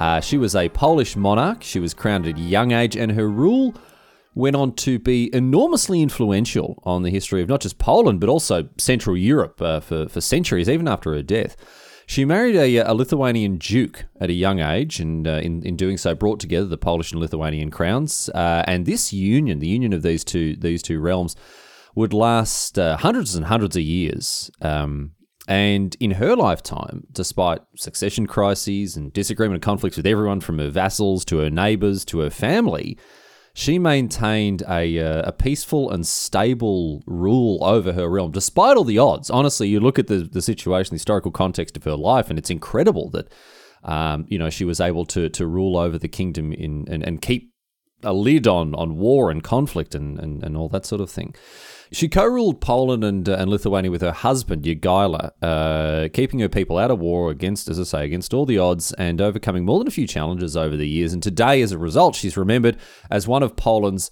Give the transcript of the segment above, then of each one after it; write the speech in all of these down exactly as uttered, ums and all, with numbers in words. Uh, she was a Polish monarch. She was crowned at a young age, and her rule went on to be enormously influential on the history of not just Poland, but also Central Europe uh, for, for centuries, even after her death. She married a, a Lithuanian duke at a young age, and uh, in, in doing so brought together the Polish and Lithuanian crowns. Uh, and this union, the union of these two these two realms, would last uh, hundreds and hundreds of years. Um And in her lifetime, despite succession crises and disagreement and conflicts with everyone from her vassals to her neighbours to her family, she maintained a, uh, a peaceful and stable rule over her realm, despite all the odds. Honestly, you look at the, the situation, the historical context of her life, and it's incredible that um, you know, she was able to to rule over the kingdom in and, and keep a lid on, on war and conflict and, and, and all that sort of thing. She co-ruled Poland and, uh, and Lithuania with her husband, Jogaila, uh, keeping her people out of war against, as I say, against all the odds and overcoming more than a few challenges over the years. And today, as a result, she's remembered as one of Poland's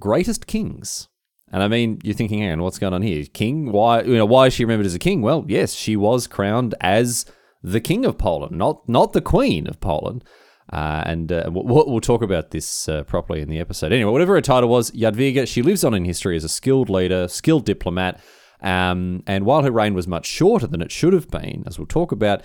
greatest kings. And I mean, you're thinking, hang on, what's going on here? King? Why, you know, why is she remembered as a king? Well, yes, she was crowned as the king of Poland, not, not the queen of Poland. Uh, and uh, we'll, we'll talk about this uh, properly in the episode. Anyway, whatever her title was, Jadwiga, she lives on in history as a skilled leader, skilled diplomat, um, and while her reign was much shorter than it should have been, as we'll talk about,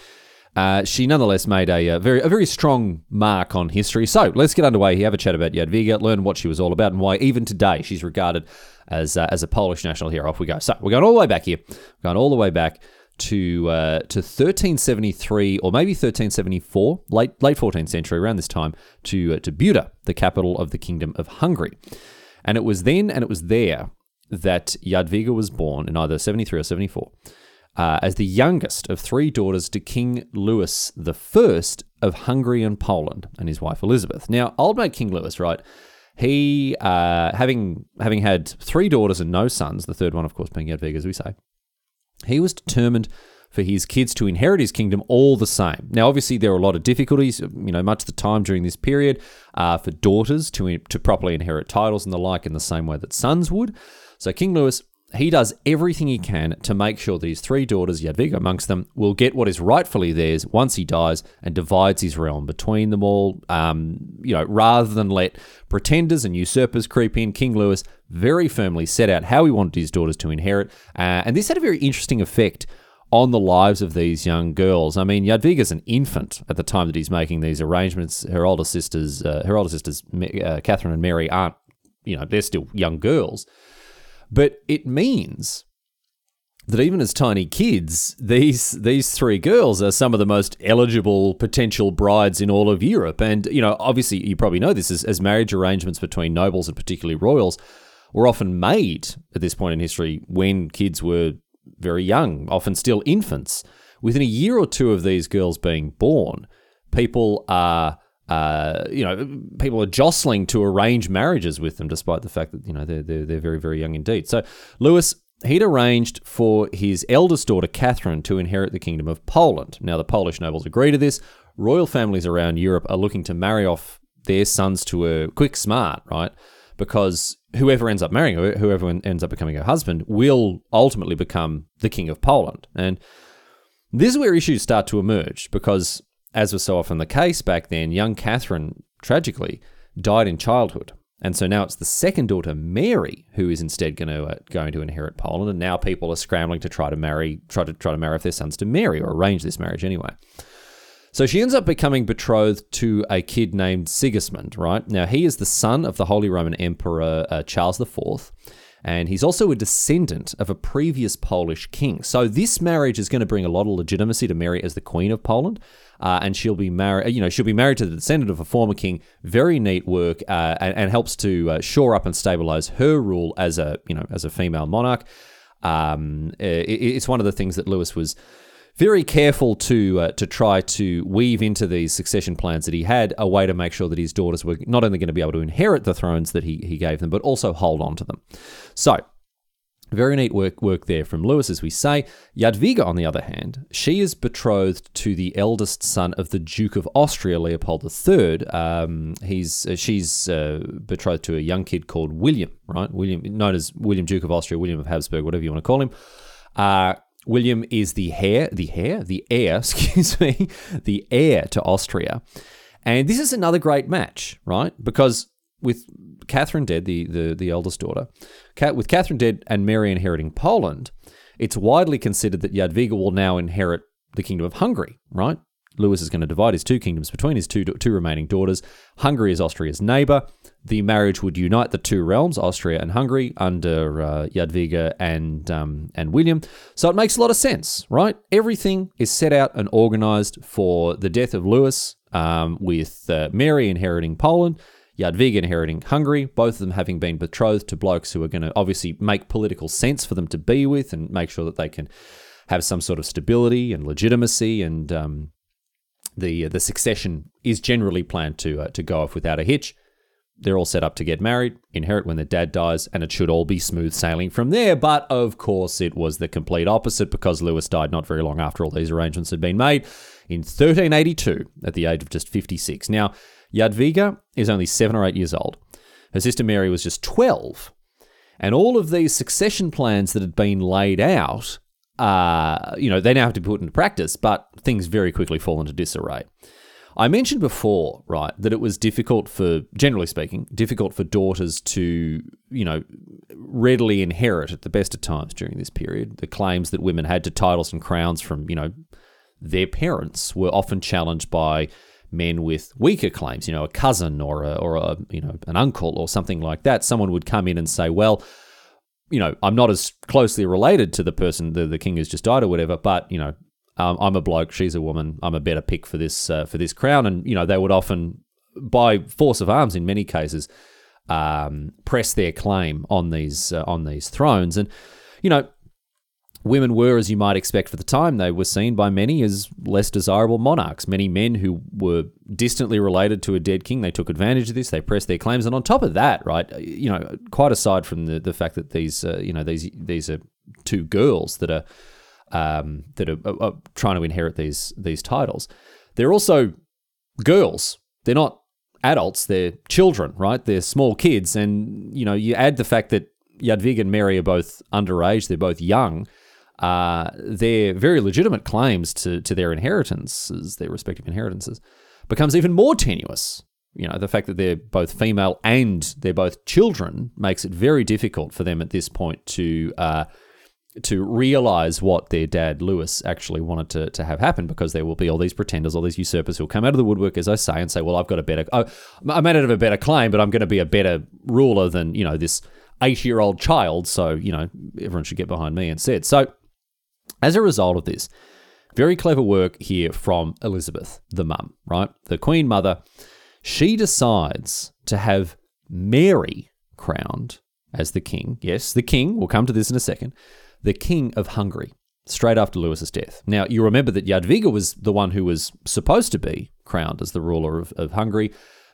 uh, she nonetheless made a, a very a very strong mark on history. So let's get underway here, have a chat about Jadwiga, learn what she was all about, and why even today she's regarded as uh, as a Polish national hero. Off we go. So we're going all the way back here, we're going all the way back to uh, to thirteen seventy-three or maybe thirteen seventy-four, late late fourteenth century, around this time, to uh, to Buda, the capital of the Kingdom of Hungary. And it was then and it was there that Jadwiga was born in either seventy-three or seventy-four uh, as the youngest of three daughters to King Louis the First of Hungary and Poland and his wife Elizabeth. Now, old mate King Louis, right, he, uh, having having had three daughters and no sons, the third one, of course, being Jadwiga, as we say, he was determined for his kids to inherit his kingdom all the same. Now, obviously, there were a lot of difficulties, you know, much of the time during this period uh, for daughters to to properly inherit titles and the like in the same way that sons would. So King Louis, he does everything he can to make sure that his three daughters, Jadwiga amongst them, will get what is rightfully theirs once he dies, and divides his realm between them all. Um, you know, rather than let pretenders and usurpers creep in, King Louis very firmly set out how he wanted his daughters to inherit, uh, and this had a very interesting effect on the lives of these young girls. I mean, Jadwiga's an infant at the time that he's making these arrangements. Her older sisters, uh, her older sisters, uh, Catherine and Mary, aren't, you know, they're still young girls. But it means that even as tiny kids, these these three girls are some of the most eligible potential brides in all of Europe. And, you know, obviously, you probably know this, as, as marriage arrangements between nobles and particularly royals were often made at this point in history when kids were very young, often still infants. Within a year or two of these girls being born, people are... Uh, you know, people are jostling to arrange marriages with them, despite the fact that, you know, they're, they're, they're very, very young indeed. So Louis, he'd arranged for his eldest daughter, Catherine, to inherit the Kingdom of Poland. Now, the Polish nobles agree to this. Royal families around Europe are looking to marry off their sons to her quick smart, right? Because whoever ends up marrying her, whoever ends up becoming her husband, will ultimately become the King of Poland. And this is where issues start to emerge because, as was so often the case back then, young Catherine, tragically, died in childhood. And so now it's the second daughter, Mary, who is instead going to, uh, going to inherit Poland. And now people are scrambling to try to marry, try to try to marry off their sons to Mary, or arrange this marriage anyway. So she ends up becoming betrothed to a kid named Sigismund, right? Now, he is the son of the Holy Roman Emperor, uh, Charles the Fourth. And he's also a descendant of a previous Polish king. So this marriage is going to bring a lot of legitimacy to Mary as the Queen of Poland. Uh, and she'll be married, you know, she'll be married to the descendant of a former king. Very neat work, uh, and, and helps to uh, shore up and stabilize her rule as a, you know, as a female monarch. Um, it, it's one of the things that Louis was very careful to uh, to try to weave into these succession plans that he had a way to make sure that his daughters were not only going to be able to inherit the thrones that he, he gave them, but also hold on to them. So, very neat work work there from Louis, as we say. Jadwiga, on the other hand, she is betrothed to the eldest son of the Duke of Austria, Leopold the Third. Um, he's uh, she's uh, betrothed to a young kid called William, right? William, known as William, Duke of Austria, William of Habsburg, whatever you want to call him. Uh, William is the heir, the heir, the heir, excuse me, the heir to Austria. And this is another great match, right? Because with Catherine dead, the, the, the eldest daughter, Cat, with Catherine dead and Mary inheriting Poland, it's widely considered that Jadwiga will now inherit the Kingdom of Hungary, right? Louis is going to divide his two kingdoms between his two two remaining daughters. Hungary is Austria's neighbor. The marriage would unite the two realms, Austria and Hungary, under uh, Jadwiga and um, and William. So it makes a lot of sense, right? Everything is set out and organized for the death of Louis, um, with uh, Mary inheriting Poland, Jadwiga inheriting Hungary, both of them having been betrothed to blokes who are going to obviously make political sense for them to be with and make sure that they can have some sort of stability and legitimacy, and um, the the succession is generally planned to uh, to go off without a hitch. They're all set up to get married, inherit when their dad dies, and it should all be smooth sailing from there. But of course, it was the complete opposite, because Louis died not very long after all these arrangements had been made in thirteen eighty-two at the age of just fifty-six. Now, Jadwiga is only seven or eight years old. Her sister Mary was just twelve. And all of these succession plans that had been laid out, uh, you know, they now have to be put into practice, but things very quickly fall into disarray. I mentioned before, right, that it was difficult for, generally speaking, difficult for daughters to, you know, readily inherit at the best of times during this period. The claims that women had to titles and crowns from, you know, their parents were often challenged by men with weaker claims, you know, a cousin or a, or a, you know, an uncle or something like that. Someone would come in and say, well, you know, I'm not as closely related to the person, the, the king who's just died or whatever, but, you know, um, I'm a bloke, she's a woman, I'm a better pick for this uh, for this crown. And, you know, they would often, by force of arms in many cases, um, press their claim on these uh, on these thrones. And, you know, women were, as you might expect for the time, they were seen by many as less desirable monarchs. Many men who were distantly related to a dead king, they took advantage of this, they pressed their claims. And on top of that, right, you know, quite aside from the, the fact that these, uh, you know, these these are two girls that are um, that are, are, are trying to inherit these these titles, they're also girls. They're not adults. They're children, right? They're small kids. And, you know, you add the fact that Jadwiga and Mary are both underage. They're both young. Uh, their very legitimate claims to, to their inheritances, their respective inheritances, becomes even more tenuous. You know, the fact that they're both female and they're both children makes it very difficult for them at this point to uh, to realize what their dad, Louis, actually wanted to, to have happen, because there will be all these pretenders, all these usurpers who'll come out of the woodwork, as I say, and say, well, I've got a better, oh, I made out of a better claim, but I'm going to be a better ruler than, you know, this eight-year-old child, so, you know, everyone should get behind me instead. So, as a result of this, very clever work here from Elizabeth, the mum, right? The Queen Mother, she decides to have Mary crowned as the king. Yes, the king, we'll come to this in a second, the King of Hungary, straight after Louis's death. Now, you remember that Jadwiga was the one who was supposed to be crowned as the ruler of, of Hungary,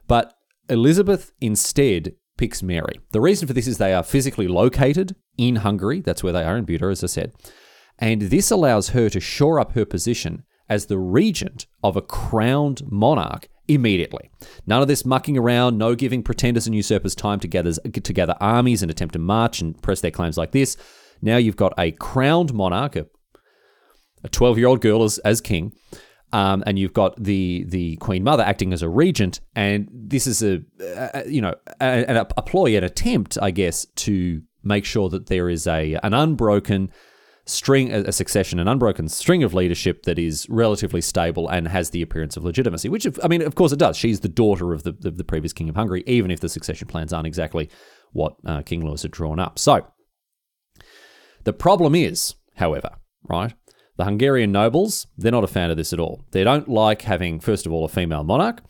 but Elizabeth instead picks Mary. The reason for this is they are physically located in Hungary. That's where they are, in Buda, as I said. And this allows her to shore up her position as the regent of a crowned monarch immediately. None of this mucking around, no giving pretenders and usurpers time to gather, to gather armies and attempt to march and press their claims like this. Now you've got a crowned monarch, a twelve-year-old girl as, as king, um, and you've got the the Queen Mother acting as a regent, and this is a, a you know a, a, a ploy, an attempt, I guess, to make sure that there is a an unbroken string, a succession, an unbroken string of leadership that is relatively stable and has the appearance of legitimacy, which, I mean, of course it does. She's the daughter of the, of the previous King of Hungary, even if the succession plans aren't exactly what uh, King Louis had drawn up. So, the problem is, however, right, the Hungarian nobles, they're not a fan of this at all. They don't like having, first of all, a female monarch,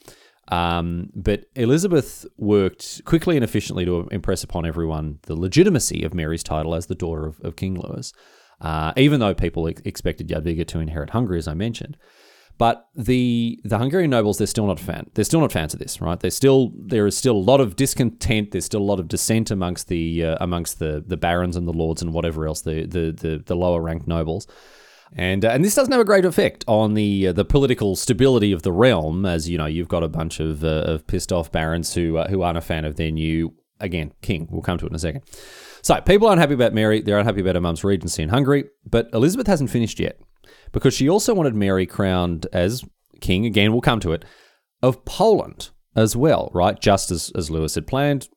um, but Elizabeth worked quickly and efficiently to impress upon everyone the legitimacy of Mary's title as the daughter of, of King Louis. uh, even though people ex- expected Jadwiga to inherit Hungary, as I mentioned. But the the Hungarian nobles, they're still not a fan. They're still not fans of this, right? They're still there is still a lot of discontent. There's still a lot of dissent amongst the uh, amongst the the barons and the lords and whatever else, the the the, the lower ranked nobles, and uh, and this doesn't have a great effect on the uh, the political stability of the realm, as you know, you've got a bunch of uh, of pissed off barons who uh, who aren't a fan of their new again king. We'll come to it in a second. So people aren't happy about Mary. They're unhappy about her mum's regency in Hungary, but Elizabeth hasn't finished yet, because she also wanted Mary crowned as king, again, we'll come to it, of Poland as well, right? Just as, as Louis had planned,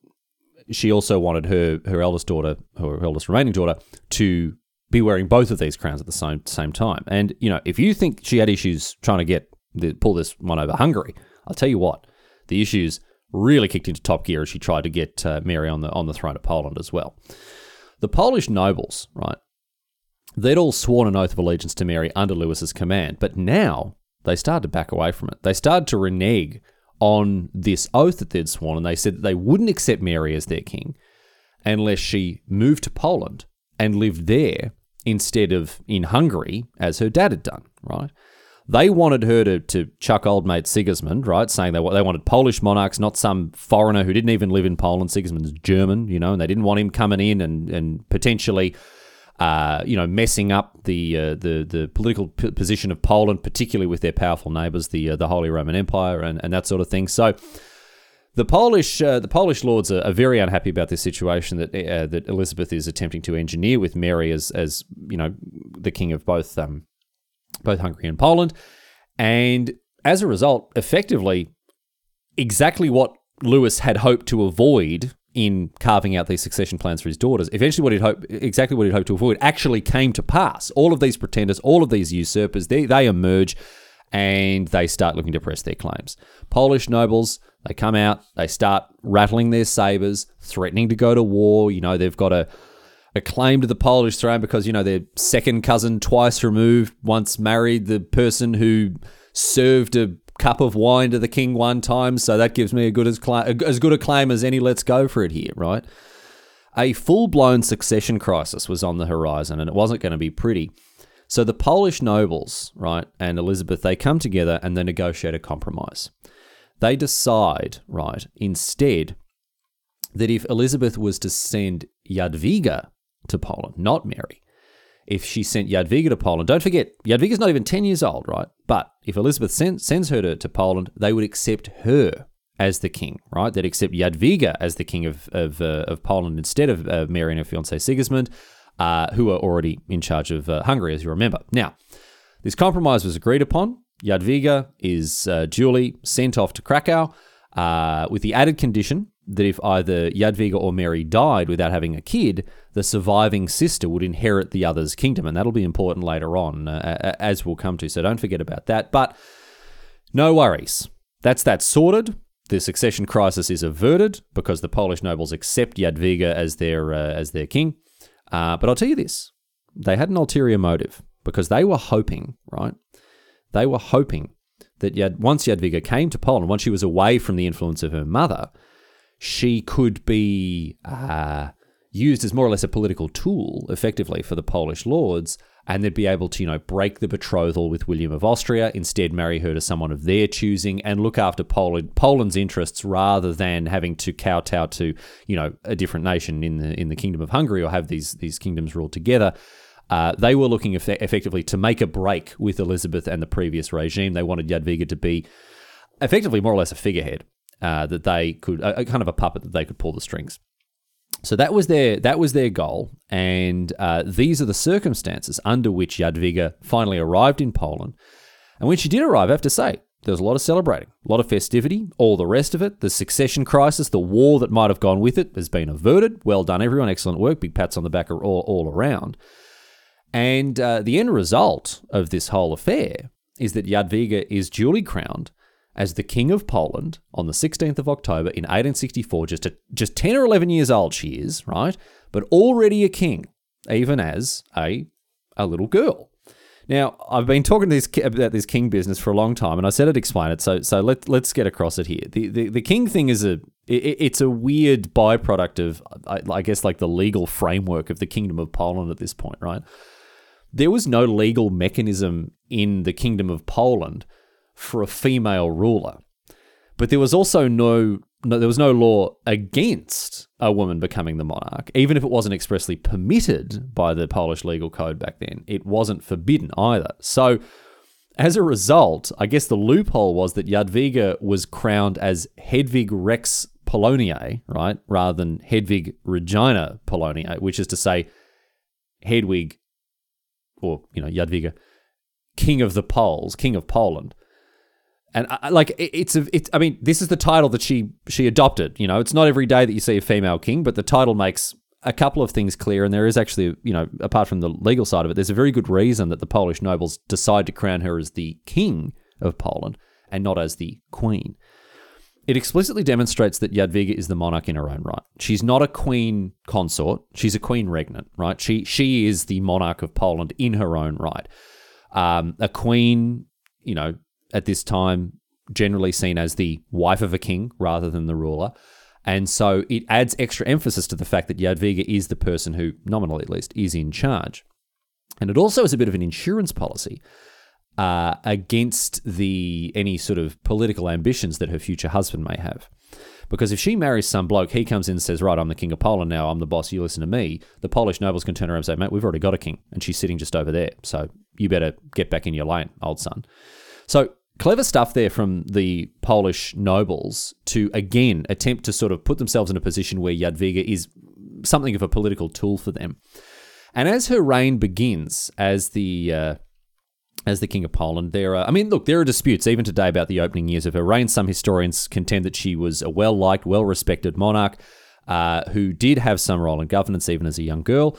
she also wanted her, her eldest daughter, her eldest remaining daughter, to be wearing both of these crowns at the same same time. And, you know, if you think she had issues trying to get the, pull this one over Hungary, I'll tell you what, the issues really kicked into top gear as she tried to get uh, Mary on the on the throne of Poland as well. The Polish nobles, right? They'd all sworn an oath of allegiance to Mary under Lewis's command, but now they started to back away from it. They started to renege on this oath that they'd sworn, and they said that they wouldn't accept Mary as their king unless she moved to Poland and lived there instead of in Hungary, as her dad had done, right? They wanted her to to chuck old mate Sigismund, right, saying they, they wanted Polish monarchs, not some foreigner who didn't even live in Poland. Sigismund's German, you know, and they didn't want him coming in and, and potentially... Uh, you know, messing up the uh, the the political p- position of Poland, particularly with their powerful neighbours, the uh, the Holy Roman Empire, and, and that sort of thing. So, the Polish uh, the Polish lords are, are very unhappy about this situation that uh, that Elizabeth is attempting to engineer with Mary as as you know the king of both um both Hungary and Poland, and as a result, effectively, exactly what Louis had hoped to avoid in carving out these succession plans for his daughters, eventually what he'd hope, exactly what he'd hoped to avoid actually came to pass. All of these pretenders, all of these usurpers, they, they emerge and they start looking to press their claims. Polish nobles, they come out, they start rattling their sabres, threatening to go to war. You know, they've got a, a claim to the Polish throne because, you know, their second cousin twice removed, once married the person who served a cup of wine to the king one time, so that gives me a good as cl- as good a claim as any. Let's go for it here, right? A full-blown succession crisis was on the horizon, and it wasn't going to be pretty. So the Polish nobles, right, and Elizabeth, they come together and they negotiate a compromise. They decide, right, instead that if Elizabeth was to send Jadwiga to Poland, not Mary, if she sent Jadwiga to Poland, don't forget, Jadwiga's not even ten years old, right? But if Elizabeth send, sends her to, to Poland, they would accept her as the king, right? They'd accept Jadwiga as the king of of, uh, of Poland instead of uh, Mary and her fiancé Sigismund, uh, who are already in charge of uh, Hungary, as you remember. Now, this compromise was agreed upon. Jadwiga is uh, duly sent off to Krakow uh, with the added condition that if either Jadwiga or Mary died without having a kid, the surviving sister would inherit the other's kingdom, and that'll be important later on, uh, as we'll come to, so don't forget about that. But no worries. That's that sorted. The succession crisis is averted because the Polish nobles accept Jadwiga as their, uh, as their king. Uh, but I'll tell you this. They had an ulterior motive because they were hoping, right? They were hoping that Yad- once Jadwiga came to Poland, once she was away from the influence of her mother, she could be uh, used as more or less a political tool, effectively, for the Polish lords, and they'd be able to, you know, break the betrothal with William of Austria, instead marry her to someone of their choosing, and look after Poland, Poland's interests rather than having to kowtow to, you know, a different nation in the in the Kingdom of Hungary, or have these these kingdoms ruled together. Uh, they were looking eff- effectively to make a break with Elizabeth and the previous regime. They wanted Jadwiga to be effectively more or less a figurehead. Uh, that they could, a, a kind of a puppet that they could pull the strings. So that was their that was their goal, and uh, these are the circumstances under which Jadwiga finally arrived in Poland. And when she did arrive, I have to say, there was a lot of celebrating, a lot of festivity, all the rest of it. The succession crisis, the war that might have gone with it, has been averted. Well done, everyone. Excellent work. Big pats on the back all, all around. And uh, the end result of this whole affair is that Jadwiga is duly crowned as the King of Poland on the sixteenth of October in eighteen sixty-four, just a, just ten or eleven years old she is, right? But already a king, even as a a little girl. Now, I've been talking to this, about this king business for a long time, and I said I'd explain it, so so let, let's get across it here. The, the, the king thing is a, it, it's a weird byproduct of, I, I guess, like the legal framework of the Kingdom of Poland at this point, right? there was no legal mechanism in the Kingdom of Poland for a female ruler. But there was also no, no there was no law against a woman becoming the monarch, even if it wasn't expressly permitted by the Polish legal code back then. It wasn't forbidden either. So as a result, I guess the loophole was that Jadwiga was crowned as Hedwig Rex Poloniae, right, rather than Hedwig Regina Poloniae, which is to say Hedwig, or, you know, Jadwiga, King of the Poles, King of Poland. And, I, like, it's, a, it's, I mean, this is the title that she she adopted, you know. It's not every day that you see a female king, but the title makes a couple of things clear, and there is actually, you know, apart from the legal side of it, there's a very good reason that the Polish nobles decide to crown her as the King of Poland and not as the Queen. It explicitly demonstrates that Jadwiga is the monarch in her own right. She's not a queen consort. She's a queen regnant, right? She she is the monarch of Poland in her own right. Um, a queen, you know, at this time, generally seen as the wife of a king rather than the ruler. And so it adds extra emphasis to the fact that Jadwiga is the person who, nominally at least, is in charge. And it also is a bit of an insurance policy Uh, against the any sort of political ambitions that her future husband may have. Because if she marries some bloke, he comes in and says, right, I'm the King of Poland now, I'm the boss, you listen to me, the Polish nobles can turn around and say, mate, we've already got a king, and she's sitting just over there, so you better get back in your lane, old son. So clever stuff there from the Polish nobles to, again, attempt to sort of put themselves in a position where Jadwiga is something of a political tool for them. And as her reign begins, as the... Uh, As the King of Poland, there are, I mean, look, there are disputes even today about the opening years of her reign. Some historians contend that she was a well-liked, well-respected monarch uh, who did have some role in governance even as a young girl.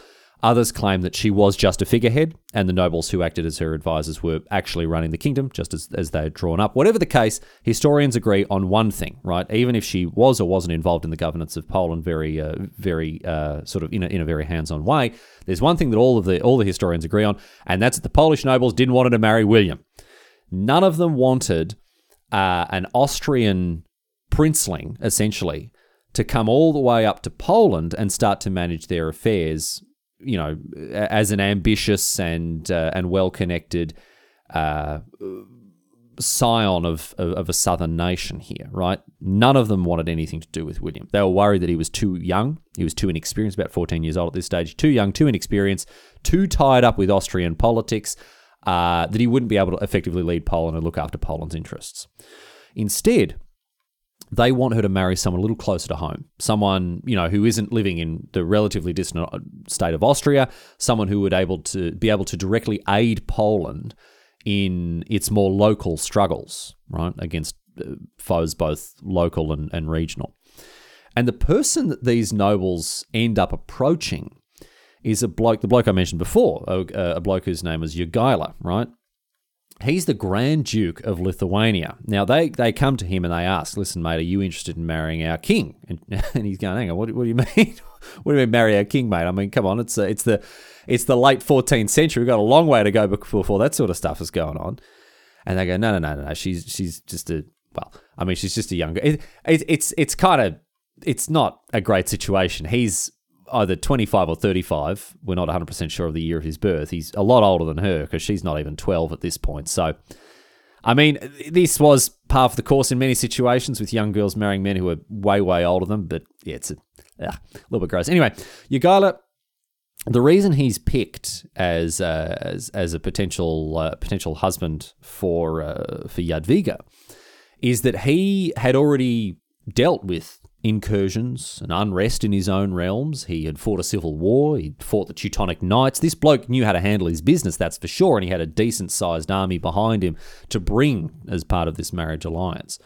Others claim that she was just a figurehead, and the nobles who acted as her advisors were actually running the kingdom, just as, as they had drawn up. Whatever the case, historians agree on one thing, right? Even if she was or wasn't involved in the governance of Poland very, uh, very uh, sort of in a, in a very hands-on way, there's one thing that all of the all the historians agree on, and that's that the Polish nobles didn't want her to marry William. None of them wanted uh, an Austrian princeling, essentially, to come all the way up to Poland and start to manage their affairs, you know, as an ambitious and uh, and well-connected uh, scion of, of of a southern nation here, right? None of them wanted anything to do with William. They were worried that he was too young. He was too inexperienced, about fourteen years old at this stage, too young, too inexperienced, too tied up with Austrian politics, uh, that he wouldn't be able to effectively lead Poland and look after Poland's interests. Instead, they want her to marry someone a little closer to home, someone, you know, who isn't living in the relatively distant state of Austria, someone who would able to be able to directly aid Poland in its more local struggles, right, against foes both local and, and regional. And the person that these nobles end up approaching is a bloke, the bloke I mentioned before, a, a bloke whose name was Jogaila, right? He's the Grand Duke of Lithuania. Now, they, they come to him and they ask, listen, mate, are you interested in marrying our king? And, and he's going, hang on, what, what do you mean? What do you mean marry our king, mate? I mean, come on, it's a, it's the it's the late fourteenth century. We've got a long way to go before that sort of stuff is going on. And they go, no, no, no, no, no. She's, she's just a, well, I mean, she's just a young girl. It, it, it's, it's kind of, it's not a great situation. He's either twenty-five or thirty-five. We're not one hundred percent sure of the year of his birth. He's a lot older than her because she's not even twelve at this point. So, I mean, this was par for the course in many situations with young girls marrying men who were way, way older than them. But yeah, it's a, ah, a little bit gross. Anyway, Jogaila, the reason he's picked as uh, as, as a potential uh, potential husband for uh, for Jadwiga is that he had already dealt with incursions and unrest in his own realms. He had fought a civil war. He'd fought the Teutonic Knights. This bloke knew how to handle his business, that's for sure, and he had a decent-sized army behind him to bring as part of this marriage alliance.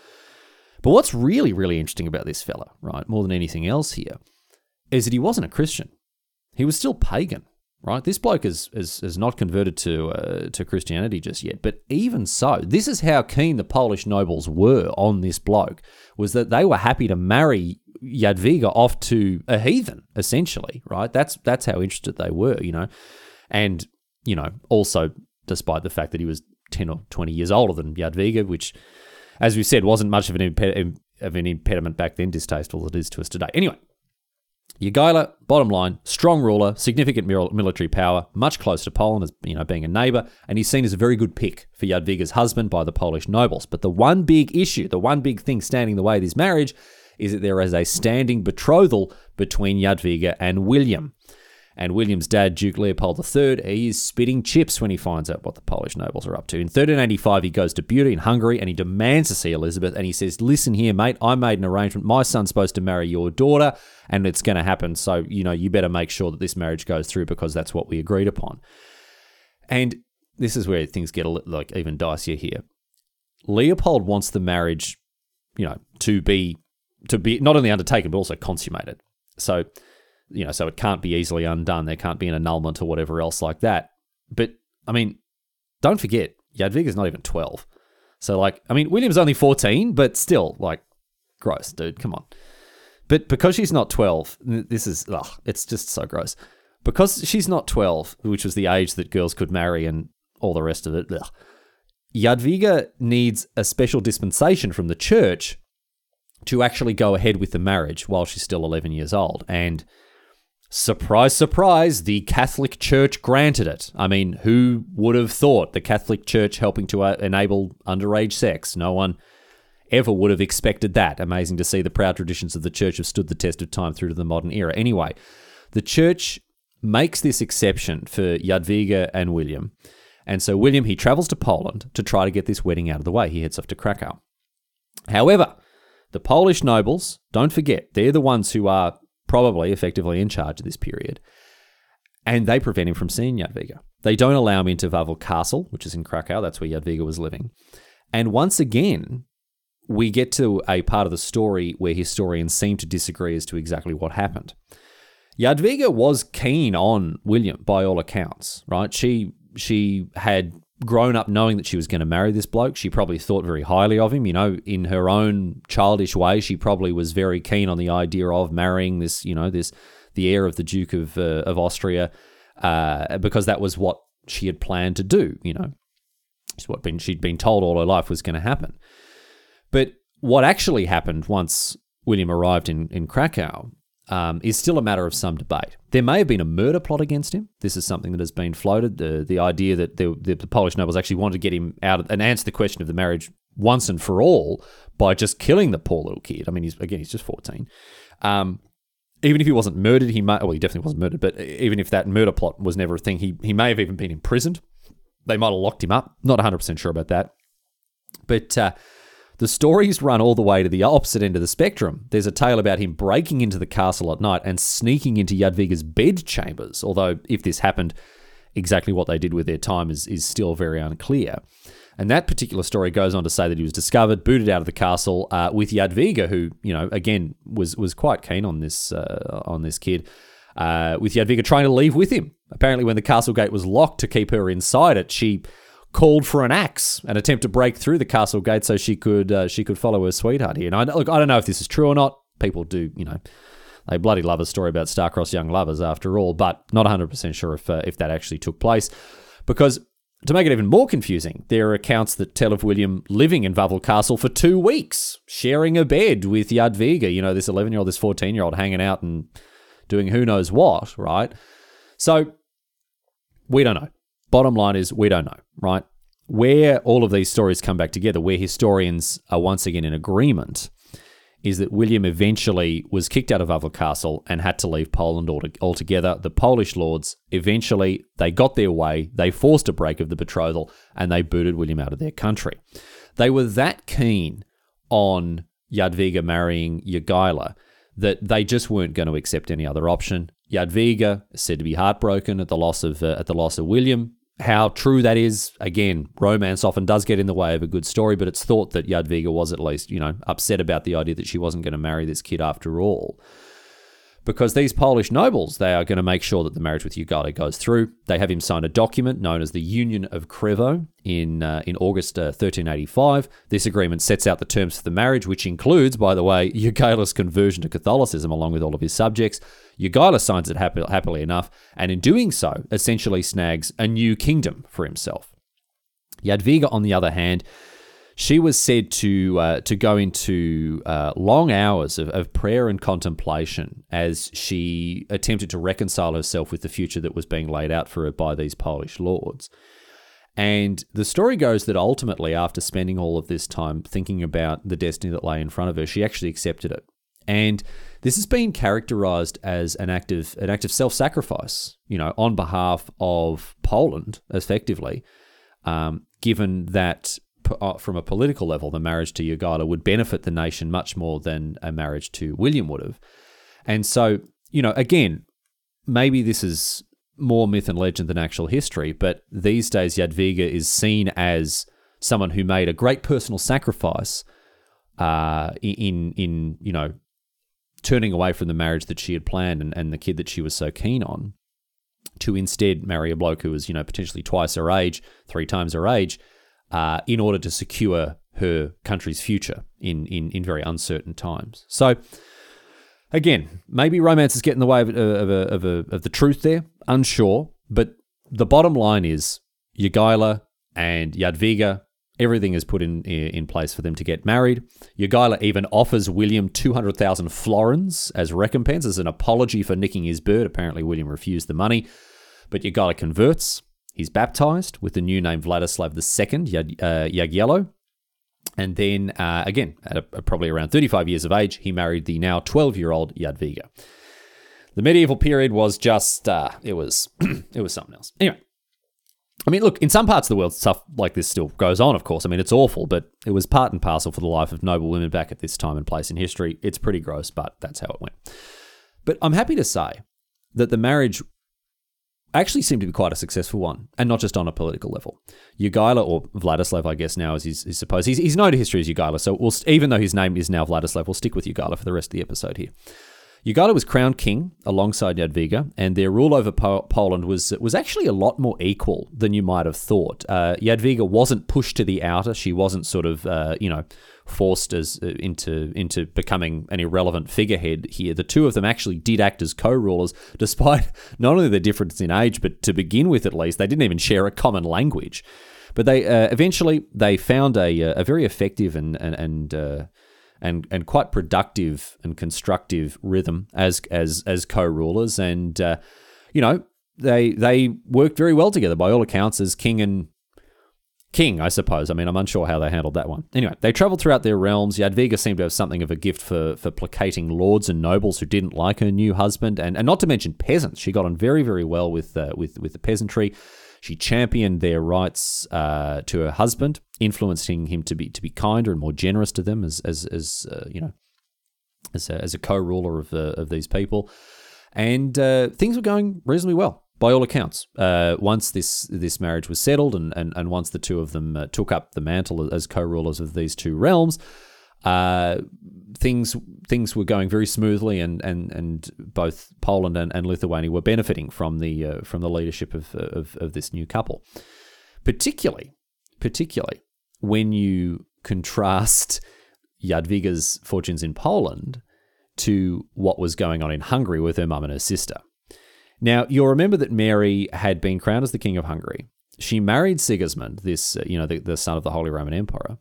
But what's really, really interesting about this fella, right, more than anything else here, is that he wasn't a Christian. He was still pagan, right? This bloke is, is, is not converted to, uh, to Christianity just yet. But even so, this is how keen the Polish nobles were on this bloke, was that they were happy to marry Jadwiga off to a heathen, essentially, right? That's that's how interested they were, you know. And, you know, also despite the fact that he was ten or twenty years older than Jadwiga, which, as we said, wasn't much of an, imped- of an impediment back then, distasteful as it is to us today. Anyway, Jogaila, bottom line, strong ruler, significant military power, much close to Poland as, you know, being a neighbor, and he's seen as a very good pick for Jadwiga's husband by the Polish nobles. But the one big issue, the one big thing standing in the way of this marriage is that there is a standing betrothal between Jadwiga and William. And William's dad, Duke Leopold the third, he is spitting chips when he finds out what the Polish nobles are up to. In thirteen eighty-five, he goes to Buda in Hungary and he demands to see Elizabeth. And he says, listen here, mate, I made an arrangement. My son's supposed to marry your daughter and it's going to happen. So, you know, you better make sure that this marriage goes through because that's what we agreed upon. And this is where things get a little, like, even dicier here. Leopold wants the marriage, you know, to be, to be not only undertaken, but also consummated. So... You know, so it can't be easily undone. There can't be an annulment or whatever else like that. But, I mean, don't forget, Jadwiga's not even twelve. So, like, I mean, William's only fourteen, but still, like, gross, dude, come on. But because she's not twelve, this is, ugh, it's just so gross. Because she's not twelve, which was the age that girls could marry and all the rest of it, ugh, Jadwiga needs a special dispensation from the church to actually go ahead with the marriage while she's still eleven years old. And... surprise, surprise, the Catholic Church granted it. I mean, who would have thought the Catholic Church helping to enable underage sex? No one ever would have expected that. Amazing to see the proud traditions of the Church have stood the test of time through to the modern era. Anyway, the Church makes this exception for Jadwiga and William. And so William, he travels to Poland to try to get this wedding out of the way. He heads off to Krakow. However, the Polish nobles, don't forget, they're the ones who are... probably effectively in charge of this period. And they prevent him from seeing Jadwiga. They don't allow him into Wawel Castle, which is in Krakow. That's where Jadwiga was living. And once again, we get to a part of the story where historians seem to disagree as to exactly what happened. Jadwiga was keen on William by all accounts, right? She she had grown up knowing that she was going to marry this bloke. She probably thought very highly of him. You know, in her own childish way, she probably was very keen on the idea of marrying this, you know, this the heir of the Duke of uh, of Austria, uh, because that was what she had planned to do, you know. It's what been, she'd been told all her life was going to happen. But what actually happened once William arrived in, in Krakow Um, is still a matter of some debate. There may have been a murder plot against him. This is something that has been floated, the the idea that the, the Polish nobles actually wanted to get him out of, and answer the question of the marriage once and for all by just killing the poor little kid. I mean, he's again, he's just fourteen. Um, even if he wasn't murdered, he might, well, he definitely wasn't murdered, but even if that murder plot was never a thing, he, he may have even been imprisoned. They might have locked him up. Not one hundred percent sure about that. But... Uh, The stories run all the way to the opposite end of the spectrum. There's a tale about him breaking into the castle at night and sneaking into Jadwiga's bedchambers, although if this happened, exactly what they did with their time is, is still very unclear. And that particular story goes on to say that he was discovered, booted out of the castle uh, with Jadwiga, who, you know, again, was was quite keen on this, uh, on this kid, uh, with Jadwiga trying to leave with him. Apparently when the castle gate was locked to keep her inside it, she... called for an axe, an attempt to break through the castle gate so she could uh, she could follow her sweetheart here. And I, look, I don't know if this is true or not. People do, you know, they bloody love a story about star-crossed young lovers after all, but not one hundred percent sure if uh, if that actually took place. Because to make it even more confusing, there are accounts that tell of William living in Wawel Castle for two weeks, sharing a bed with Jadwiga, you know, this eleven-year-old, this fourteen-year-old hanging out and doing who knows what, right? So we don't know. Bottom line is we don't know, right? Where all of these stories come back together, where historians are once again in agreement, is that William eventually was kicked out of Wawel Castle and had to leave Poland altogether. The Polish lords, eventually, they got their way, they forced a break of the betrothal, and they booted William out of their country. They were that keen on Jadwiga marrying Jogaila that they just weren't going to accept any other option. Jadwiga is said to be heartbroken at the loss of uh, at the loss of William. How true that is, again, romance often does get in the way of a good story, but it's thought that Jadwiga was at least, you know, upset about the idea that she wasn't going to marry this kid after all. Because these Polish nobles, they are going to make sure that the marriage with Jogaila goes through. They have him sign a document known as the Union of Krewo in uh, in August uh, thirteen eighty-five. This agreement sets out the terms for the marriage, which includes, by the way, Jogaila's conversion to Catholicism along with all of his subjects. Jogaila signs it happy, happily enough, and in doing so, essentially snags a new kingdom for himself. Jadwiga, on the other hand, She was said to uh, to go into uh, long hours of, of prayer and contemplation as she attempted to reconcile herself with the future that was being laid out for her by these Polish lords. And the story goes that ultimately, after spending all of this time thinking about the destiny that lay in front of her, she actually accepted it. And this has been characterized as an act of, an act of self-sacrifice, you know, on behalf of Poland, effectively, um, given that uh, from a political level, the marriage to Jogaila would benefit the nation much more than a marriage to William would have. And so, you know, again, maybe this is more myth and legend than actual history, but these days Jadwiga is seen as someone who made a great personal sacrifice uh, in, in you know, turning away from the marriage that she had planned and, and the kid that she was so keen on, to instead marry a bloke who was, you know, potentially twice her age, three times her age, uh, in order to secure her country's future in, in, in very uncertain times. So, again, maybe romance is getting in the way of, of, of, of, of the truth there, unsure, but the bottom line is Jogaila and Jadwiga, everything is put in in place for them to get married. Jogaila even offers William two hundred thousand florins as recompense, as an apology for nicking his bird. Apparently William refused the money, but Jogaila converts. He's baptized with the new name Vladislav the Second, Jagiełło. And then, uh, again, at a, probably around thirty-five years of age, he married the now twelve-year-old Jadwiga. The medieval period was just, uh, it was it was something else. Anyway, I mean, look, in some parts of the world, stuff like this still goes on, of course. I mean, it's awful, but it was part and parcel for the life of noble women back at this time and place in history. It's pretty gross, but that's how it went. But I'm happy to say that the marriage actually seemed to be quite a successful one, and not just on a political level. Jogaila, or Vladislav, I guess now, as he's, he's supposed, he's, he's known to history as Jogaila, so we'll, even though his name is now Vladislav, we'll stick with Jogaila for the rest of the episode here. Jogaila was crowned king alongside Jadwiga, and their rule over po- Poland was was actually a lot more equal than you might have thought. Uh, Jadwiga wasn't pushed to the outer; she wasn't sort of, uh, you know, forced as uh, into into becoming an irrelevant figurehead here. The two of them actually did act as co-rulers, despite not only the difference in age, but to begin with at least, they didn't even share a common language. But they uh, eventually they found a a very effective and and and. Uh, And and quite productive and constructive rhythm as as as co-rulers, and uh, you know they they worked very well together by all accounts as king and king. I suppose I mean I'm unsure how they handled that one. Anyway, they travelled throughout their realms. Jadwiga seemed to have something of a gift for for placating lords and nobles who didn't like her new husband, and and not to mention peasants. She got on very very well with uh, with with the peasantry. She championed their rights uh, to her husband, influencing him to be to be kinder and more generous to them as as as uh, you know, as a, as a co-ruler of uh, of these people, and uh, things were going reasonably well by all accounts. Uh, once this this marriage was settled, and and, and once the two of them uh, took up the mantle as co-rulers of these two realms, uh, things things were going very smoothly, and and, and both Poland and, and Lithuania were benefiting from the uh, from the leadership of, of of this new couple, particularly particularly. when you contrast Jadwiga's fortunes in Poland to what was going on in Hungary with her mum and her sister. Now, you'll remember that Mary had been crowned as the King of Hungary. She married Sigismund, this, you know, the, the son of the Holy Roman Emperor,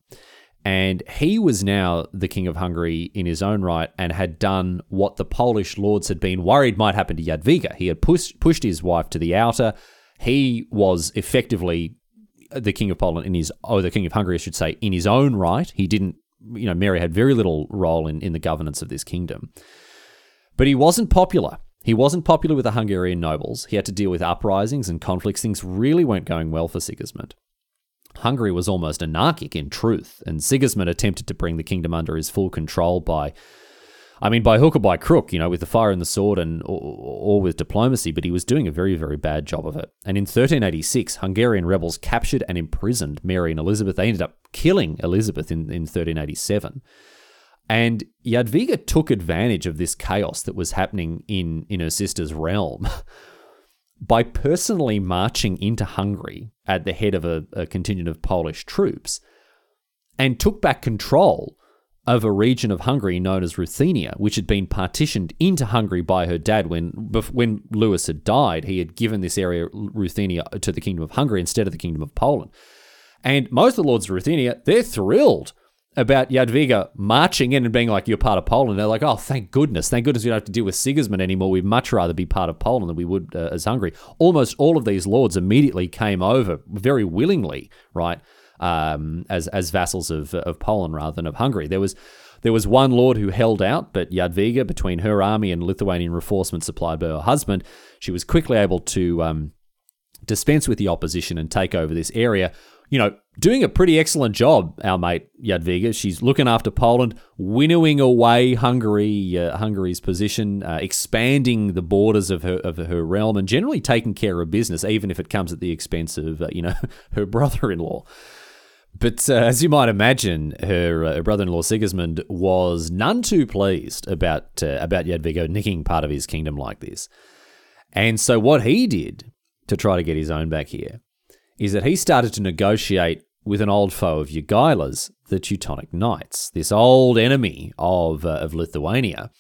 and he was now the King of Hungary in his own right and had done what the Polish lords had been worried might happen to Jadwiga. He had pushed, pushed his wife to the outer. He was effectively the King of Poland in his, oh, the King of Hungary, I should say, in his own right. He didn't, you know, Mary had very little role in, in the governance of this kingdom. But he wasn't popular. He wasn't popular with the Hungarian nobles. He had to deal with uprisings and conflicts. Things really weren't going well for Sigismund. Hungary was almost anarchic in truth, and Sigismund attempted to bring the kingdom under his full control by, I mean, by hook or by crook, you know, with the fire and the sword and or, or with diplomacy, but he was doing a very, very bad job of it. And in thirteen eighty-six, Hungarian rebels captured and imprisoned Mary and Elizabeth. They ended up killing Elizabeth in, in thirteen eighty-seven. And Jadwiga took advantage of this chaos that was happening in, in her sister's realm by personally marching into Hungary at the head of a, a contingent of Polish troops and took back control of a region of Hungary known as Ruthenia, which had been partitioned into Hungary by her dad when when Louis had died. He had given this area, Ruthenia, to the Kingdom of Hungary instead of the Kingdom of Poland. And most of the lords of Ruthenia, they're thrilled about Jadwiga marching in and being like, you're part of Poland. They're like, oh, thank goodness. Thank goodness we don't have to deal with Sigismund anymore. We'd much rather be part of Poland than we would uh, as Hungary. Almost all of these lords immediately came over very willingly, right, um, as as vassals of of Poland rather than of Hungary. There was there was one lord who held out, but Jadwiga, between her army and Lithuanian reinforcements supplied by her husband, she was quickly able to um, dispense with the opposition and take over this area. You know, doing a pretty excellent job, our mate Jadwiga. She's looking after Poland, winnowing away Hungary, uh, Hungary's position, uh, expanding the borders of her of her realm, and generally taking care of business, even if it comes at the expense of uh, you know her brother-in-law. But uh, as you might imagine, her, uh, her brother-in-law Sigismund was none too pleased about uh, about Jadwiga nicking part of his kingdom like this, and so what he did to try to get his own back here is that he started to negotiate with an old foe of Jogaila's, the Teutonic Knights, this old enemy of uh, of Lithuania.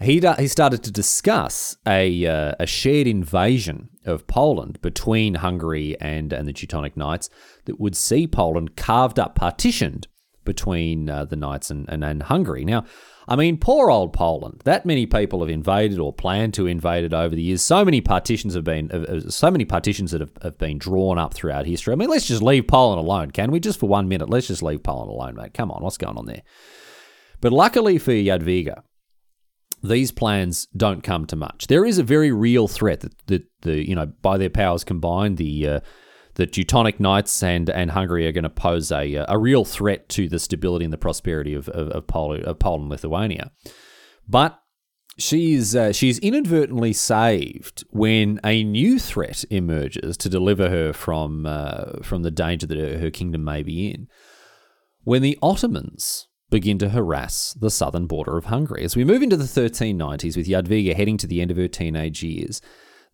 He da- he started to discuss a uh, a shared invasion of Poland between Hungary and and the Teutonic Knights that would see Poland carved up, partitioned between uh, the Knights and, and and Hungary. Now, I mean, poor old Poland. That many people have invaded or planned to invade it over the years. So many partitions have been, uh, so many partitions that have, have been drawn up throughout history. I mean, let's just leave Poland alone, can we? Just for one minute, let's just leave Poland alone, mate. Come on, what's going on there? But luckily for Jadwiga, these plans don't come to much. There is a very real threat that, that the you know by their powers combined, the uh, the Teutonic Knights and, and Hungary are going to pose a a real threat to the stability and the prosperity of of, of, Pol- of Poland, Lithuania. But she's uh, she's inadvertently saved when a new threat emerges to deliver her from uh, from the danger that her, her kingdom may be in, when the Ottomans begin to harass the southern border of Hungary. As we move into the thirteen nineties, with Jadwiga heading to the end of her teenage years,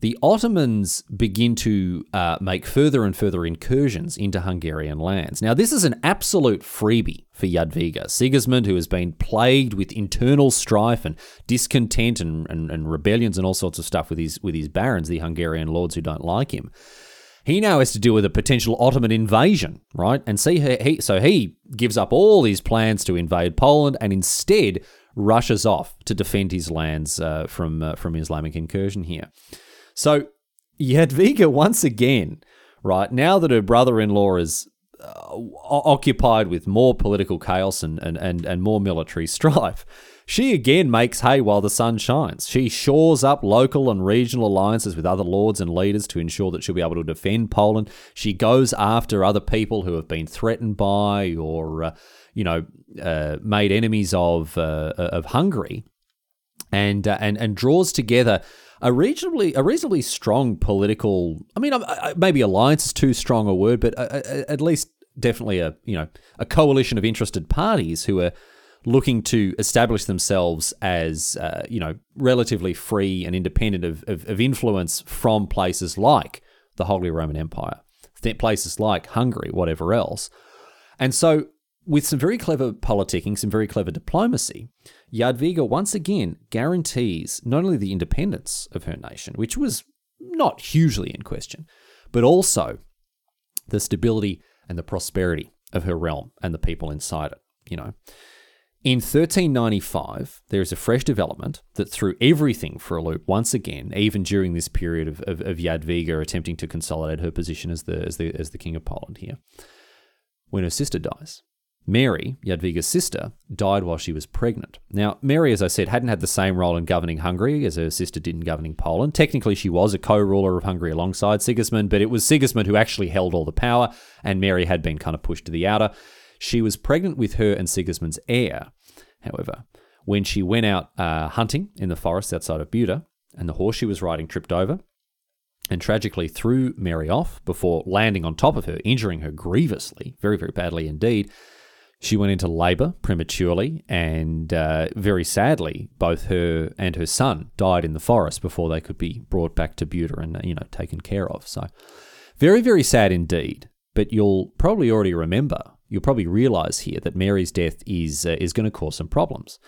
the Ottomans begin to uh, make further and further incursions into Hungarian lands. Now, this is an absolute freebie for Jadwiga. Sigismund, who has been plagued with internal strife and discontent and, and, and rebellions and all sorts of stuff with his with his barons, the Hungarian lords who don't like him, he now has to deal with a potential Ottoman invasion, right? And see, he so he gives up all his plans to invade Poland and instead rushes off to defend his lands uh, from uh, from Islamic incursion here. So Jadwiga, once again, right, now that her brother-in-law is uh, occupied with more political chaos and, and, and, and more military strife, she again makes hay while the sun shines. She shores up local and regional alliances with other lords and leaders to ensure that she'll be able to defend Poland. She goes after other people who have been threatened by or, uh, you know, uh, made enemies of uh, of Hungary, and uh, and and draws together a reasonably, a reasonably strong political, I mean, maybe alliance is too strong a word, but at least definitely a, you know, a coalition of interested parties who are looking to establish themselves as, uh, you know, relatively free and independent of, of, of influence from places like the Holy Roman Empire, places like Hungary, whatever else. And so, with some very clever politicking, some very clever diplomacy, Jadwiga once again guarantees not only the independence of her nation, which was not hugely in question, but also the stability and the prosperity of her realm and the people inside it. You know, in thirteen ninety-five, there is a fresh development that threw everything for a loop once again, even during this period of, of, of Jadwiga attempting to consolidate her position as the as the as the King of Poland here, when her sister dies. Mary, Jadwiga's sister, died while she was pregnant. Now, Mary, as I said, hadn't had the same role in governing Hungary as her sister did in governing Poland. Technically, she was a co-ruler of Hungary alongside Sigismund, but it was Sigismund who actually held all the power, and Mary had been kind of pushed to the outer. She was pregnant with her and Sigismund's heir, however, when she went out uh, hunting in the forest outside of Buda, and the horse she was riding tripped over and tragically threw Mary off before landing on top of her, injuring her grievously, very, very badly indeed. She went into labor prematurely, and uh, very sadly, both her and her son died in the forest before they could be brought back to Buda and, you know, taken care of. So very, very sad indeed. But you'll probably already remember, you'll probably realize here that Mary's death is uh, is going to cause some problems.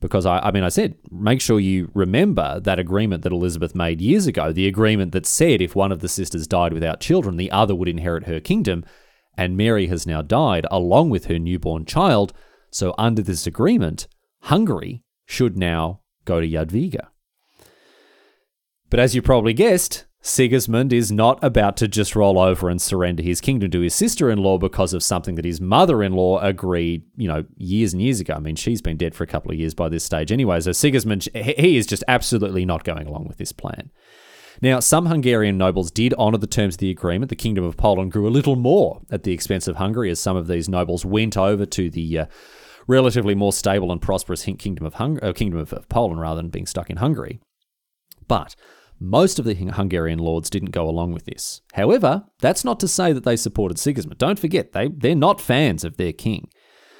Because, I, I mean, I said, make sure you remember that agreement that Elizabeth made years ago, the agreement that said if one of the sisters died without children, the other would inherit her kingdom. and Mary has now died along with her newborn child, so under this agreement, Hungary should now go to Jadwiga. But as you probably guessed, Sigismund is not about to just roll over and surrender his kingdom to his sister-in-law because of something that his mother-in-law agreed, you know, years and years ago. I mean, she's been dead for a couple of years by this stage anyway, so Sigismund, he is just absolutely not going along with this plan. Now, some Hungarian nobles did honour the terms of the agreement. The Kingdom of Poland grew a little more at the expense of Hungary as some of these nobles went over to the uh, relatively more stable and prosperous Kingdom of Hung- uh, Kingdom of Poland rather than being stuck in Hungary. But most of the Hungarian lords didn't go along with this. However, that's not to say that they supported Sigismund. Don't forget, they, they're not fans of their king.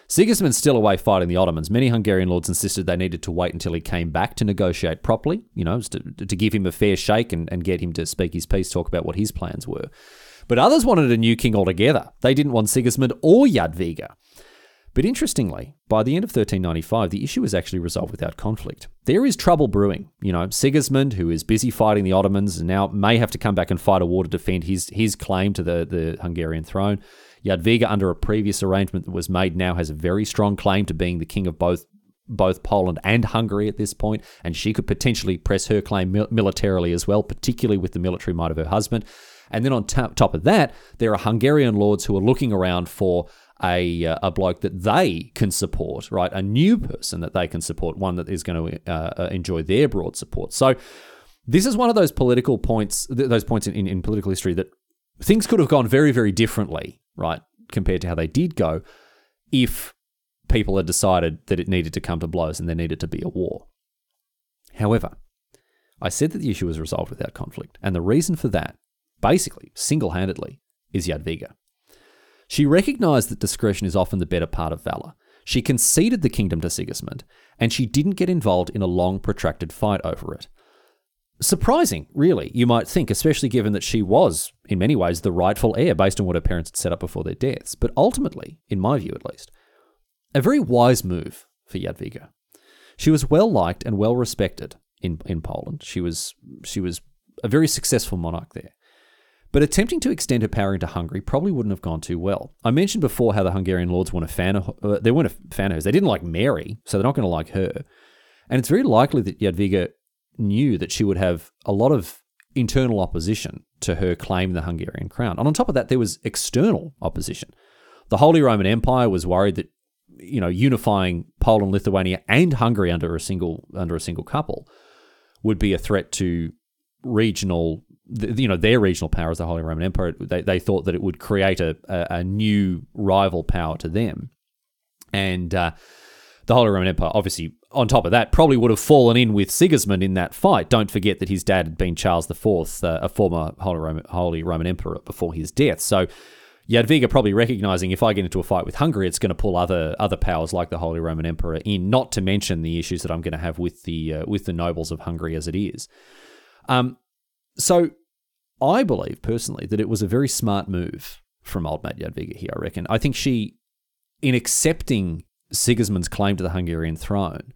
Sigismund's still away fighting the Ottomans. Many Hungarian lords insisted they needed to wait until he came back to negotiate properly, you know, to, to give him a fair shake and, and get him to speak his piece, talk about what his plans were. But others wanted a new king altogether. They didn't want Sigismund or Jadwiga. But interestingly, by the end of thirteen ninety-five, the issue was actually resolved without conflict. There is trouble brewing. You know, Sigismund, who is busy fighting the Ottomans, and now may have to come back and fight a war to defend his his claim to the, the Hungarian throne. Jadwiga, under a previous arrangement that was made, now has a very strong claim to being the king of both both Poland and Hungary at this point, and she could potentially press her claim mil- militarily as well, particularly with the military might of her husband. And then on t- top of that, there are Hungarian lords who are looking around for A, uh, a bloke that they can support, right? A new person that they can support, one that is going to uh, enjoy their broad support. So this is one of those political points, th- those points in, in, in political history that things could have gone very, very differently, right, compared to how they did go if people had decided that it needed to come to blows and there needed to be a war. However, I said that the issue was resolved without conflict, and the reason for that, basically, single-handedly, is Jadwiga. She recognised that discretion is often the better part of valour. She conceded the kingdom to Sigismund, and she didn't get involved in a long, protracted fight over it. Surprising, really, you might think, especially given that she was, in many ways, the rightful heir based on what her parents had set up before their deaths, but ultimately, in my view at least, a very wise move for Jadwiga. She was well-liked and well-respected in, in Poland. She was, she was a very successful monarch there. But attempting to extend her power into Hungary probably wouldn't have gone too well. I mentioned before how the Hungarian lords weren't a fan of, uh, they weren't a fan of hers. They didn't like Mary, so they're not going to like her. And it's very likely that Jadwiga knew that she would have a lot of internal opposition to her claim the Hungarian crown. And on top of that, there was external opposition. The Holy Roman Empire was worried that, you know, unifying Poland, Lithuania, and Hungary under a single under a single couple would be a threat to regional. You know, their regional power as the Holy Roman Empire, they they thought that it would create a, a, a new rival power to them. And uh, the Holy Roman Empire, obviously, on top of that, probably would have fallen in with Sigismund in that fight. Don't forget that his dad had been Charles the Fourth, uh, a former Holy Roman, Holy Roman Emperor before his death. So Jadwiga probably recognising if I get into a fight with Hungary, it's going to pull other other powers like the Holy Roman Emperor in, not to mention the issues that I'm going to have with the, uh, with the nobles of Hungary as it is. Um. So I believe, personally, that it was a very smart move from old mate Jadwiga here, I reckon. I think she, in accepting Sigismund's claim to the Hungarian throne,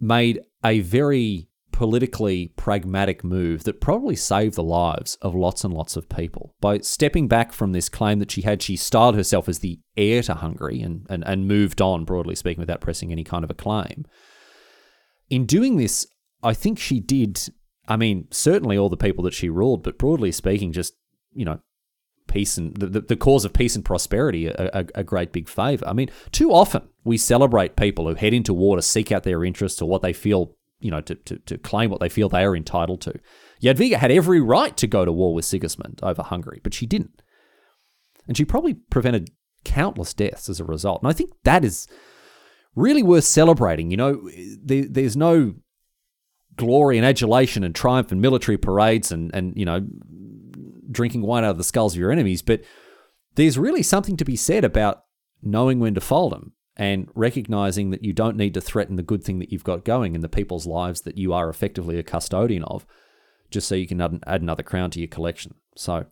made a very politically pragmatic move that probably saved the lives of lots and lots of people. By stepping back from this claim that she had, she styled herself as the heir to Hungary and, and, and moved on, broadly speaking, without pressing any kind of a claim. In doing this, I think she did... I mean, certainly all the people that she ruled, but broadly speaking, just, you know, peace and the, the, the cause of peace and prosperity, a, a, a great big favour. I mean, too often we celebrate people who head into war to seek out their interests or what they feel, you know, to, to, to claim what they feel they are entitled to. Jadwiga had every right to go to war with Sigismund over Hungary, but she didn't. And she probably prevented countless deaths as a result. And I think that is really worth celebrating. You know, there, there's no... glory and adulation and triumph and military parades and, and, you know, drinking wine out of the skulls of your enemies. But there's really something to be said about knowing when to fold them and recognizing that you don't need to threaten the good thing that you've got going in the people's lives that you are effectively a custodian of, just so you can add another crown to your collection. So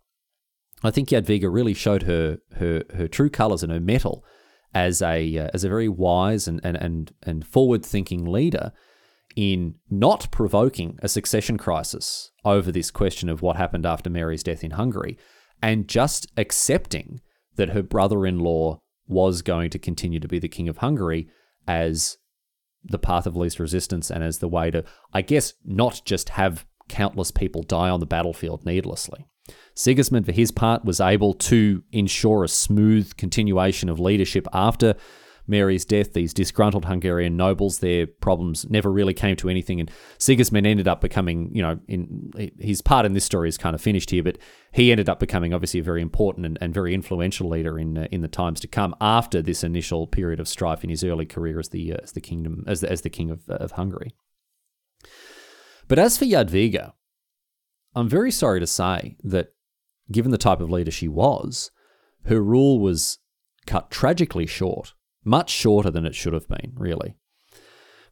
I think Jadwiga really showed her her her true colors and her mettle as a uh, as a very wise and and and, and forward-thinking leader, in not provoking a succession crisis over this question of what happened after Mary's death in Hungary, and just accepting that her brother-in-law was going to continue to be the King of Hungary as the path of least resistance and as the way to, I guess, not just have countless people die on the battlefield needlessly. Sigismund, for his part, was able to ensure a smooth continuation of leadership after Mary's death. These disgruntled Hungarian nobles, their problems never really came to anything, and Sigismund ended up becoming, you know, in his part in this story is kind of finished here, but he ended up becoming obviously a very important and, and very influential leader in uh, in the times to come after this initial period of strife in his early career as the uh, as the kingdom as the, as the king of uh, of Hungary. But as for Jadwiga, I'm very sorry to say that, given the type of leader she was, her rule was cut tragically short. Much shorter than it should have been, really.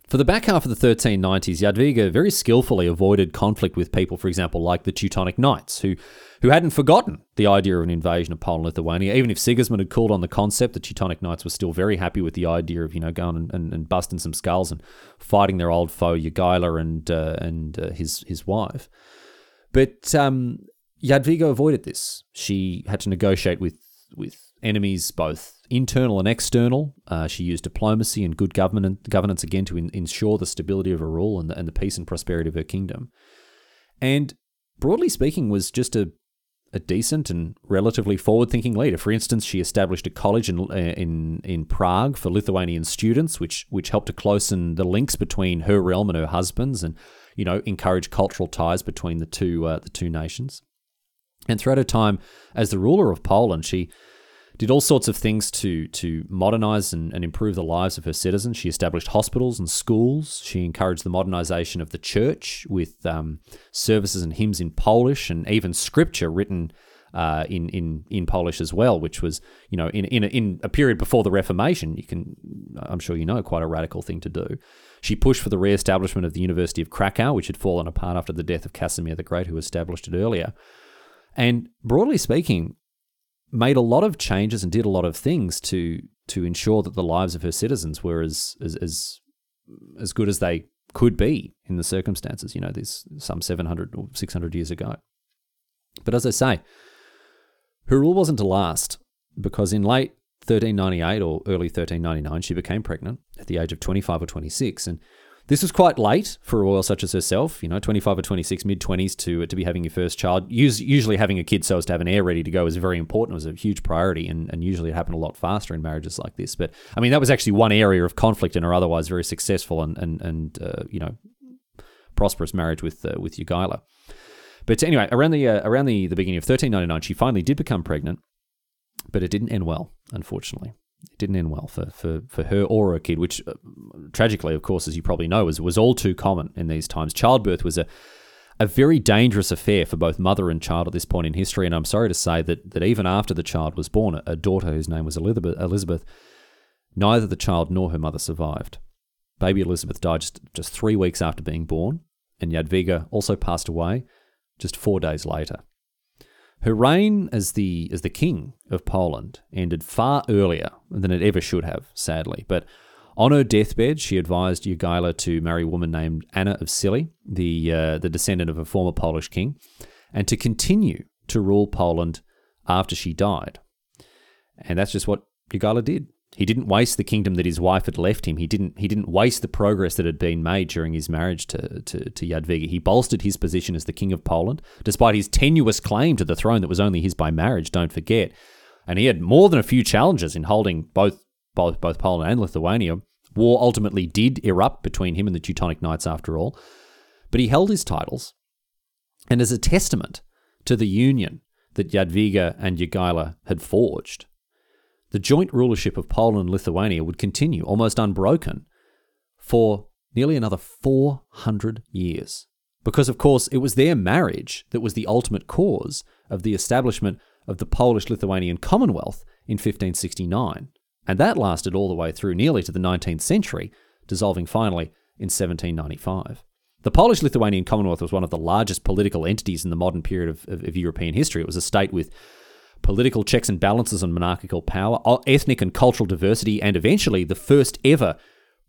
For the back half of the thirteen nineties, Jadwiga very skillfully avoided conflict with people, for example, like the Teutonic Knights, who, who hadn't forgotten the idea of an invasion of Poland-Lithuania. Even if Sigismund had called on the concept, the Teutonic Knights were still very happy with the idea of, you know, going and, and, and busting some skulls and fighting their old foe, Jogaila, and uh, and uh, his, his wife. But um, Jadwiga avoided this. She had to negotiate with with enemies, both internal and external. Uh, she used diplomacy and good governance, governance again to in, ensure the stability of her rule and the, and the peace and prosperity of her kingdom. And broadly speaking, was just a, a decent and relatively forward-thinking leader. For instance, she established a college in in in Prague for Lithuanian students, which which helped to closen the links between her realm and her husband's, and, you know, encourage cultural ties between the two uh, the two nations. And throughout her time as the ruler of Poland, she did all sorts of things to to modernize and, and improve the lives of her citizens. She established hospitals and schools. She encouraged the modernization of the church with um, services and hymns in Polish, and even scripture written uh, in in in Polish as well, which was, you know, in in a, in a period before the Reformation, you can, I'm sure you know, quite a radical thing to do. She pushed for the re-establishment of the University of Krakow, which had fallen apart after the death of Casimir the Great, who established it earlier. And broadly speaking, made a lot of changes and did a lot of things to to ensure that the lives of her citizens were as as as, as good as they could be in the circumstances, you know, these some seven hundred or six hundred years ago. But as I say, her rule wasn't to last, because in late thirteen ninety-eight or early thirteen ninety-nine, she became pregnant at the age of twenty-five or twenty-six, and this was quite late for a royal such as herself, you know, twenty-five or twenty-six, mid-twenties to to be having your first child. Usually having a kid so as to have an heir ready to go is very important. It was a huge priority, and, and usually it happened a lot faster in marriages like this. But, I mean, that was actually one area of conflict in her otherwise very successful and, and, and uh, you know, prosperous marriage with uh, with Jogaila. But anyway, around the uh, around the, the beginning of thirteen ninety-nine, she finally did become pregnant, but it didn't end well, unfortunately. It didn't end well for, for, for her or her kid, which uh, tragically, of course, as you probably know, was, was all too common in these times. Childbirth was a a very dangerous affair for both mother and child at this point in history, and I'm sorry to say that that even after the child was born, a daughter whose name was Elizabeth, Elizabeth neither the child nor her mother survived. Baby Elizabeth died just, just three weeks after being born, and Jadwiga also passed away just four days later. Her reign as the as the king of Poland ended far earlier than it ever should have, sadly. But on her deathbed, she advised Jogaila to marry a woman named Anna of Sili, the uh, the descendant of a former Polish king, and to continue to rule Poland after she died. And that's just what Jogaila did. He didn't waste the kingdom that his wife had left him. He didn't he didn't waste the progress that had been made during his marriage to, to, to Jadwiga. He bolstered his position as the king of Poland, despite his tenuous claim to the throne that was only his by marriage, don't forget. And he had more than a few challenges in holding both both, both Poland and Lithuania. War ultimately did erupt between him and the Teutonic Knights after all. But he held his titles. And as a testament to the union that Jadwiga and Jogaila had forged, the joint rulership of Poland and Lithuania would continue, almost unbroken, for nearly another four hundred years. Because, of course, it was their marriage that was the ultimate cause of the establishment of the Polish-Lithuanian Commonwealth in fifteen sixty-nine. And that lasted all the way through nearly to the nineteenth century, dissolving finally in seventeen ninety-five. The Polish-Lithuanian Commonwealth was one of the largest political entities in the modern period of, of, of European history. It was a state with political checks and balances on monarchical power, ethnic and cultural diversity, and eventually the first ever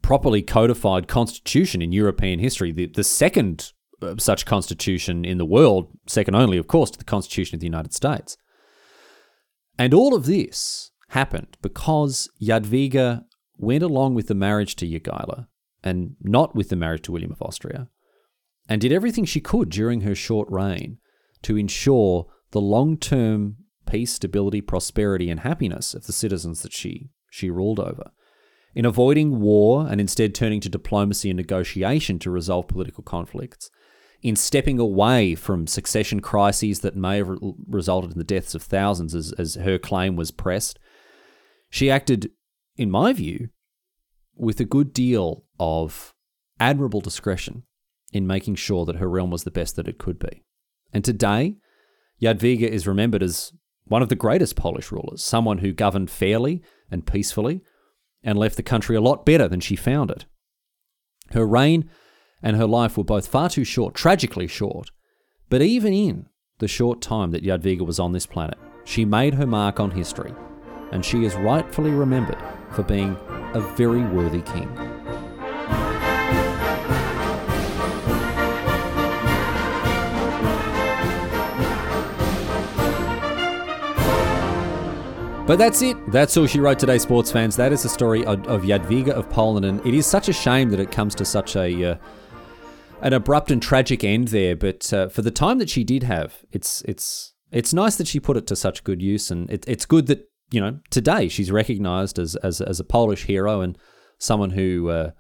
properly codified constitution in European history, the, the second such constitution in the world, second only, of course, to the Constitution of the United States. And all of this happened because Jadwiga went along with the marriage to Jogaila and not with the marriage to William of Austria, and did everything she could during her short reign to ensure the long-term peace, stability, prosperity, and happiness of the citizens that she she ruled over. In avoiding war and instead turning to diplomacy and negotiation to resolve political conflicts, in stepping away from succession crises that may have re- resulted in the deaths of thousands as, as her claim was pressed, she acted, in my view, with a good deal of admirable discretion in making sure that her realm was the best that it could be. And today, Jadwiga is remembered as one of the greatest Polish rulers, someone who governed fairly and peacefully and left the country a lot better than she found it. Her reign and her life were both far too short, tragically short, but even in the short time that Jadwiga was on this planet, she made her mark on history, and she is rightfully remembered for being a very worthy king. But that's it. That's all she wrote today, sports fans. That is the story of, of Jadwiga of Poland, and it is such a shame that it comes to such a uh, an abrupt and tragic end there. But uh, for the time that she did have, it's it's it's nice that she put it to such good use, and it, it's good that you know today she's recognised as as as a Polish hero and someone who uh,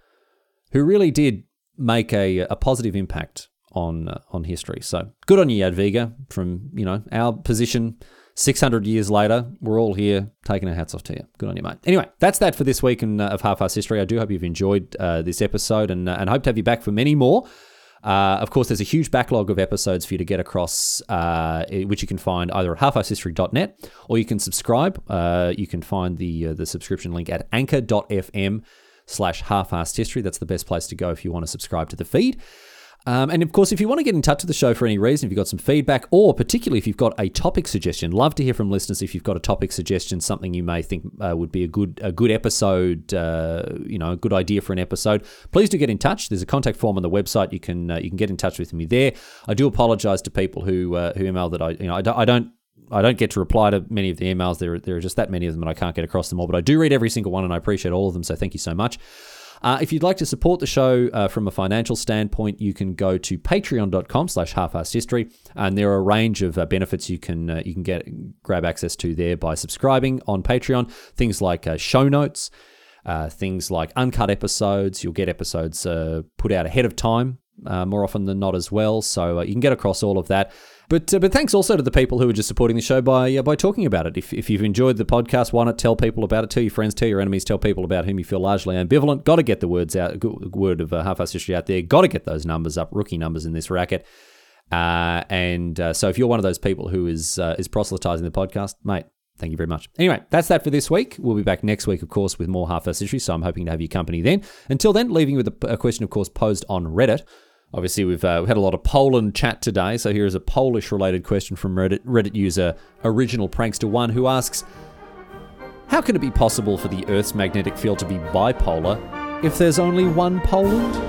who really did make a a positive impact on uh, on history. So good on you, Jadwiga. From you know our position. six hundred years later, we're all here taking our hats off to you. Good on you, mate. Anyway, that's that for this week in, uh, of Half-Assed History. I do hope you've enjoyed uh, this episode and, uh, and hope to have you back for many more. Uh, of course, there's a huge backlog of episodes for you to get across, uh, which you can find either at half assed history dot net or you can subscribe. Uh, you can find the, uh, the subscription link at anchor dot f m slash half assed history. That's the best place to go if you want to subscribe to the feed. Um, and of course, if you want to get in touch with the show for any reason, if you've got some feedback, or particularly if you've got a topic suggestion, love to hear from listeners. If you've got a topic suggestion, something you may think uh, would be a good a good episode, uh, you know, a good idea for an episode, please do get in touch. There's a contact form on the website. You can uh, you can get in touch with me there. I do apologise to people who uh, who email that I you know I don't. I don't I don't get to reply to many of the emails. There, there are just that many of them and I can't get across them all, but I do read every single one and I appreciate all of them, so thank you so much. Uh, if you'd like to support the show uh, from a financial standpoint, you can go to patreon dot com slash half assed history, and there are a range of uh, benefits you can uh, you can get grab access to there by subscribing on Patreon. Things like uh, show notes, uh, things like uncut episodes. You'll get episodes uh, put out ahead of time uh, more often than not as well, so uh, you can get across all of that. But uh, but thanks also to the people who are just supporting the show by uh, by talking about it. If if you've enjoyed the podcast, why not tell people about it? Tell your friends, tell your enemies, tell people about whom you feel largely ambivalent. Got to get the words out, word of uh, Half-Assed History out there. Got to get those numbers up, rookie numbers in this racket. Uh, and uh, so if you're one of those people who is uh, is proselytizing the podcast, mate, thank you very much. Anyway, that's that for this week. We'll be back next week, of course, with more Half-Assed History. So I'm hoping to have you company then. Until then, leaving you with a, a question, of course, posed on Reddit. Obviously, we've uh, we had a lot of Poland chat today, so here is a Polish-related question from Reddit, Reddit user Original Prankster one, who asks, how can it be possible for the Earth's magnetic field to be bipolar if there's only one Poland?